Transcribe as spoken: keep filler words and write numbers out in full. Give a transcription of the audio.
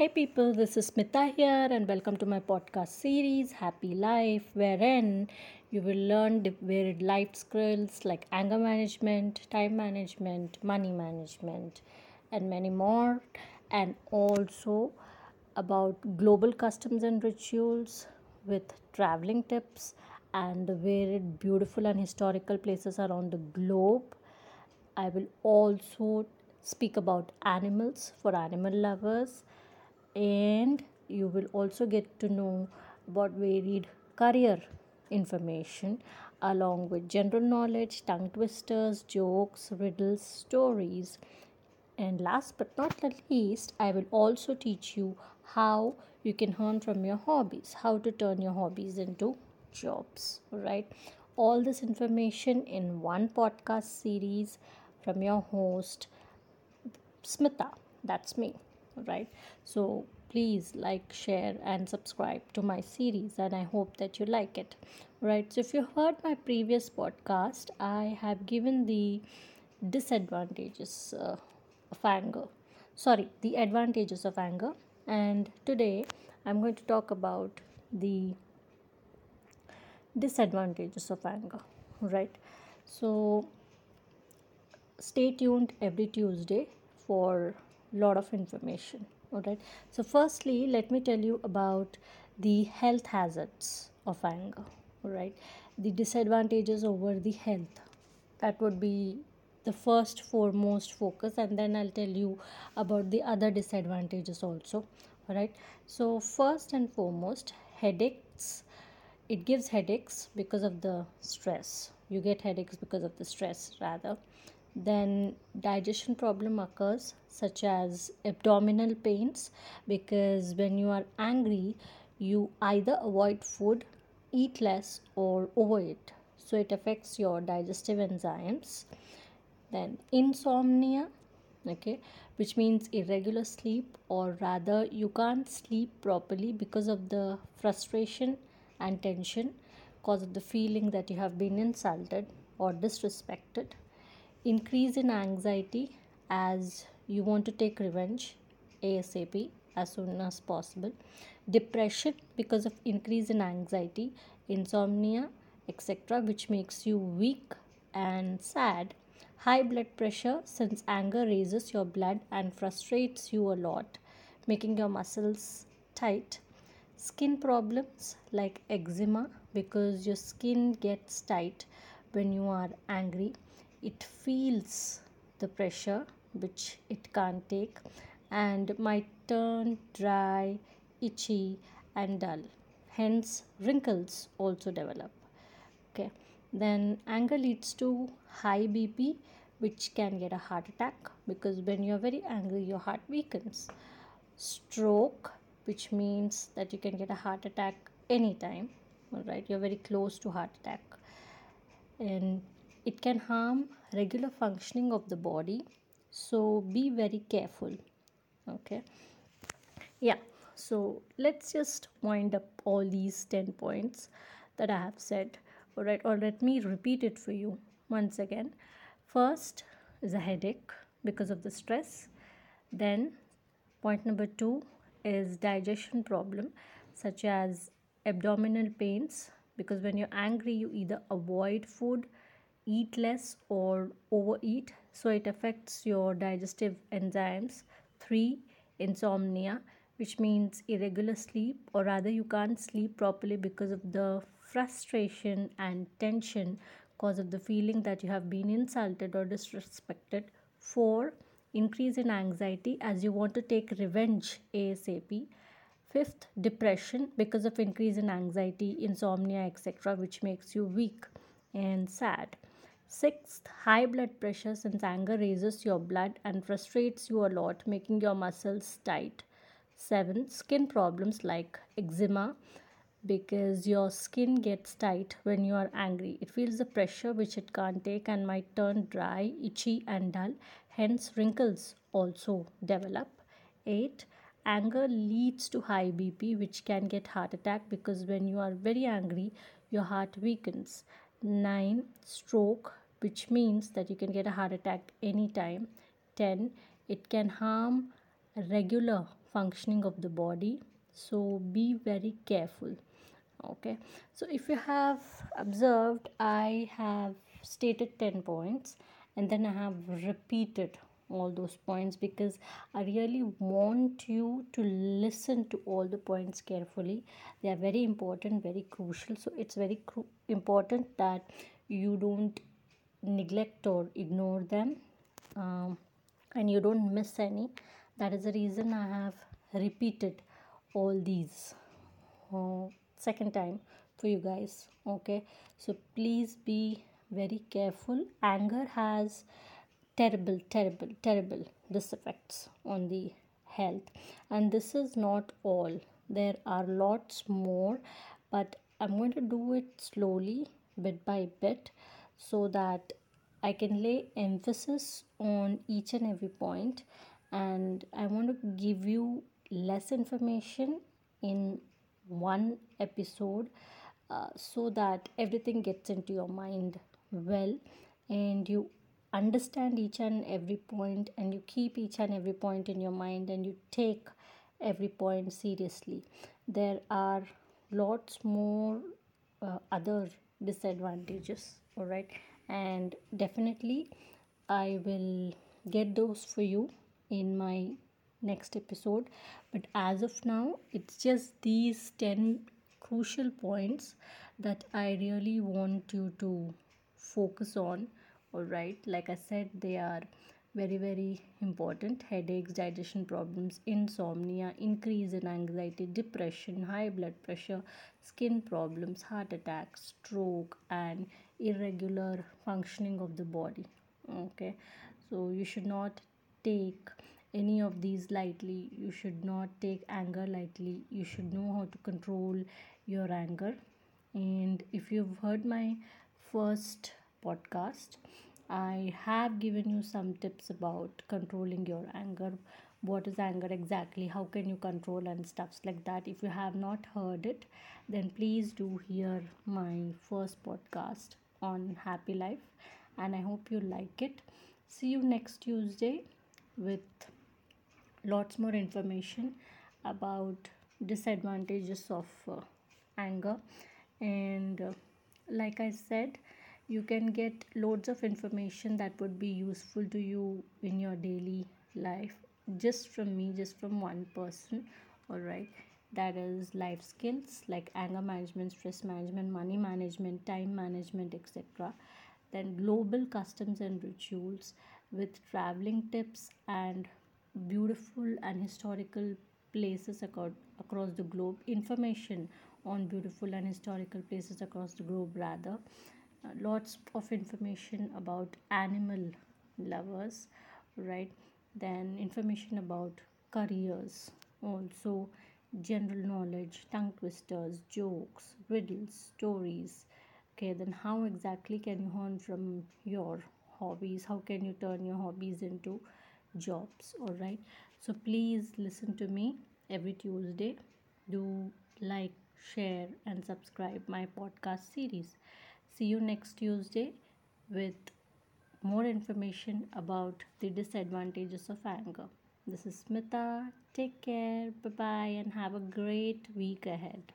Hey people, this is Smita here and welcome to my podcast series Happy Life, wherein you will learn varied life skills like anger management, time management, money management and many more, and also about global customs and rituals with traveling tips and the varied beautiful and historical places around the globe. I will also speak about animals for animal lovers. And you will also get to know about varied career information along with general knowledge, tongue twisters, jokes, riddles, stories. And last but not least, I will also teach you how you can earn from your hobbies, how to turn your hobbies into jobs. All right. All this information in one podcast series from your host, Smita. That's me. Right, so please like, share and subscribe to my series, and I hope that you like it. Right, so if you heard my previous podcast, I have given the disadvantages uh, of anger sorry the advantages of anger, and today I'm going to talk about the disadvantages of anger. Right, so stay tuned every Tuesday for lot of information. All right, so firstly let me tell you about the health hazards of anger. All right, the disadvantages over the health, that would be the first foremost focus, and then I'll tell you about the other disadvantages also. All right, so first and foremost, headaches. It gives headaches because of the stress. You get headaches because of the stress rather. Then digestion problem occurs, such as abdominal pains, because when you are angry you either avoid food, eat less or overeat, so it affects your digestive enzymes. Then insomnia, okay, which means irregular sleep, or rather you can't sleep properly because of the frustration and tension, because of the feeling that you have been insulted or disrespected. Increase in anxiety as you want to take revenge ASAP, as soon as possible. Depression because of increase in anxiety, insomnia, et cetera, which makes you weak and sad. High blood pressure, since anger raises your blood and frustrates you a lot, making your muscles tight. Skin problems like eczema, because your skin gets tight when you are angry. It feels the pressure which it can't take and might turn dry, itchy and dull. Hence, wrinkles also develop. Okay. Then anger leads to high B P, which can get a heart attack, because when you are very angry, your heart weakens. Stroke, which means that you can get a heart attack anytime. All right, you're very close to heart attack. And it can harm regular functioning of the body, so be very careful. Okay, yeah, so let's just wind up all these ten points that I have said. All right, or let me repeat it for you once again. First is a headache because of the stress. Then point number two is digestion problem, such as abdominal pains, because when you're angry you either avoid food, eat less or overeat, so it affects your digestive enzymes. Three, insomnia, which means irregular sleep, or rather you can't sleep properly because of the frustration and tension, because of the feeling that you have been insulted or disrespected. Four, increase in anxiety as you want to take revenge ASAP. Fifth, depression because of increase in anxiety, insomnia, et cetera, which makes you weak and sad. Sixth, high blood pressure, since anger raises your blood and frustrates you a lot, making your muscles tight. Seven, skin problems like eczema, because your skin gets tight when you are angry. It feels the pressure which it can't take and might turn dry, itchy and dull. Hence, wrinkles also develop. Eight, anger leads to high B P, which can get heart attack, because when you are very angry, your heart weakens. Nine, stroke, which means that you can get a heart attack anytime. ten, it can harm regular functioning of the body. So be very careful. Okay, so if you have observed, I have stated ten points and then I have repeated all those points because I really want you to listen to all the points carefully. They are very important, very crucial. So it's very cru- important that you don't neglect or ignore them um, and you don't miss any. That is the reason I have repeated all these uh, second time for you guys. Okay, so please be very careful. Anger has terrible terrible terrible effects on the health, and this is not all. There are lots more, but I'm going to do it slowly, bit by bit, so that I can lay emphasis on each and every point, and I want to give you less information in one episode uh, so that everything gets into your mind well and you understand each and every point and you keep each and every point in your mind and you take every point seriously. There are lots more uh, other disadvantages, all right, and definitely I will get those for you in my next episode. But as of now, it's just these ten crucial points that I really want you to focus on, all right. Like I said, they are very very important. Headaches, digestion problems, insomnia, increase in anxiety, depression, high blood pressure, skin problems, heart attacks, stroke, and irregular functioning of the body. Okay, so you should not take any of these lightly. You should not take anger lightly. You should know how to control your anger. And if you've heard my first podcast, I have given you some tips about controlling your anger. What is anger exactly? How can you control and stuffs like that? If you have not heard it, then please do hear my first podcast on Happy Life, and I hope you like it. See you next Tuesday with lots more information about disadvantages of uh, anger. And uh, like I said, you can get loads of information that would be useful to you in your daily life just from me, just from one person, all right. That is life skills like anger management, stress management, money management, time management, etc. Then global customs and rituals with traveling tips and beautiful and historical places across across the globe, information on beautiful and historical places across the globe rather, uh, lots of information about animal lovers, right? Then information about careers, also general knowledge, tongue twisters, jokes, riddles, stories. Okay, then how exactly can you earn from your hobbies? How can you turn your hobbies into jobs? All right, so please listen to me every Tuesday. Do like, share, and subscribe my podcast series. See you next Tuesday with more information about the disadvantages of anger. This is Smita. Take care. Bye bye, and have a great week ahead.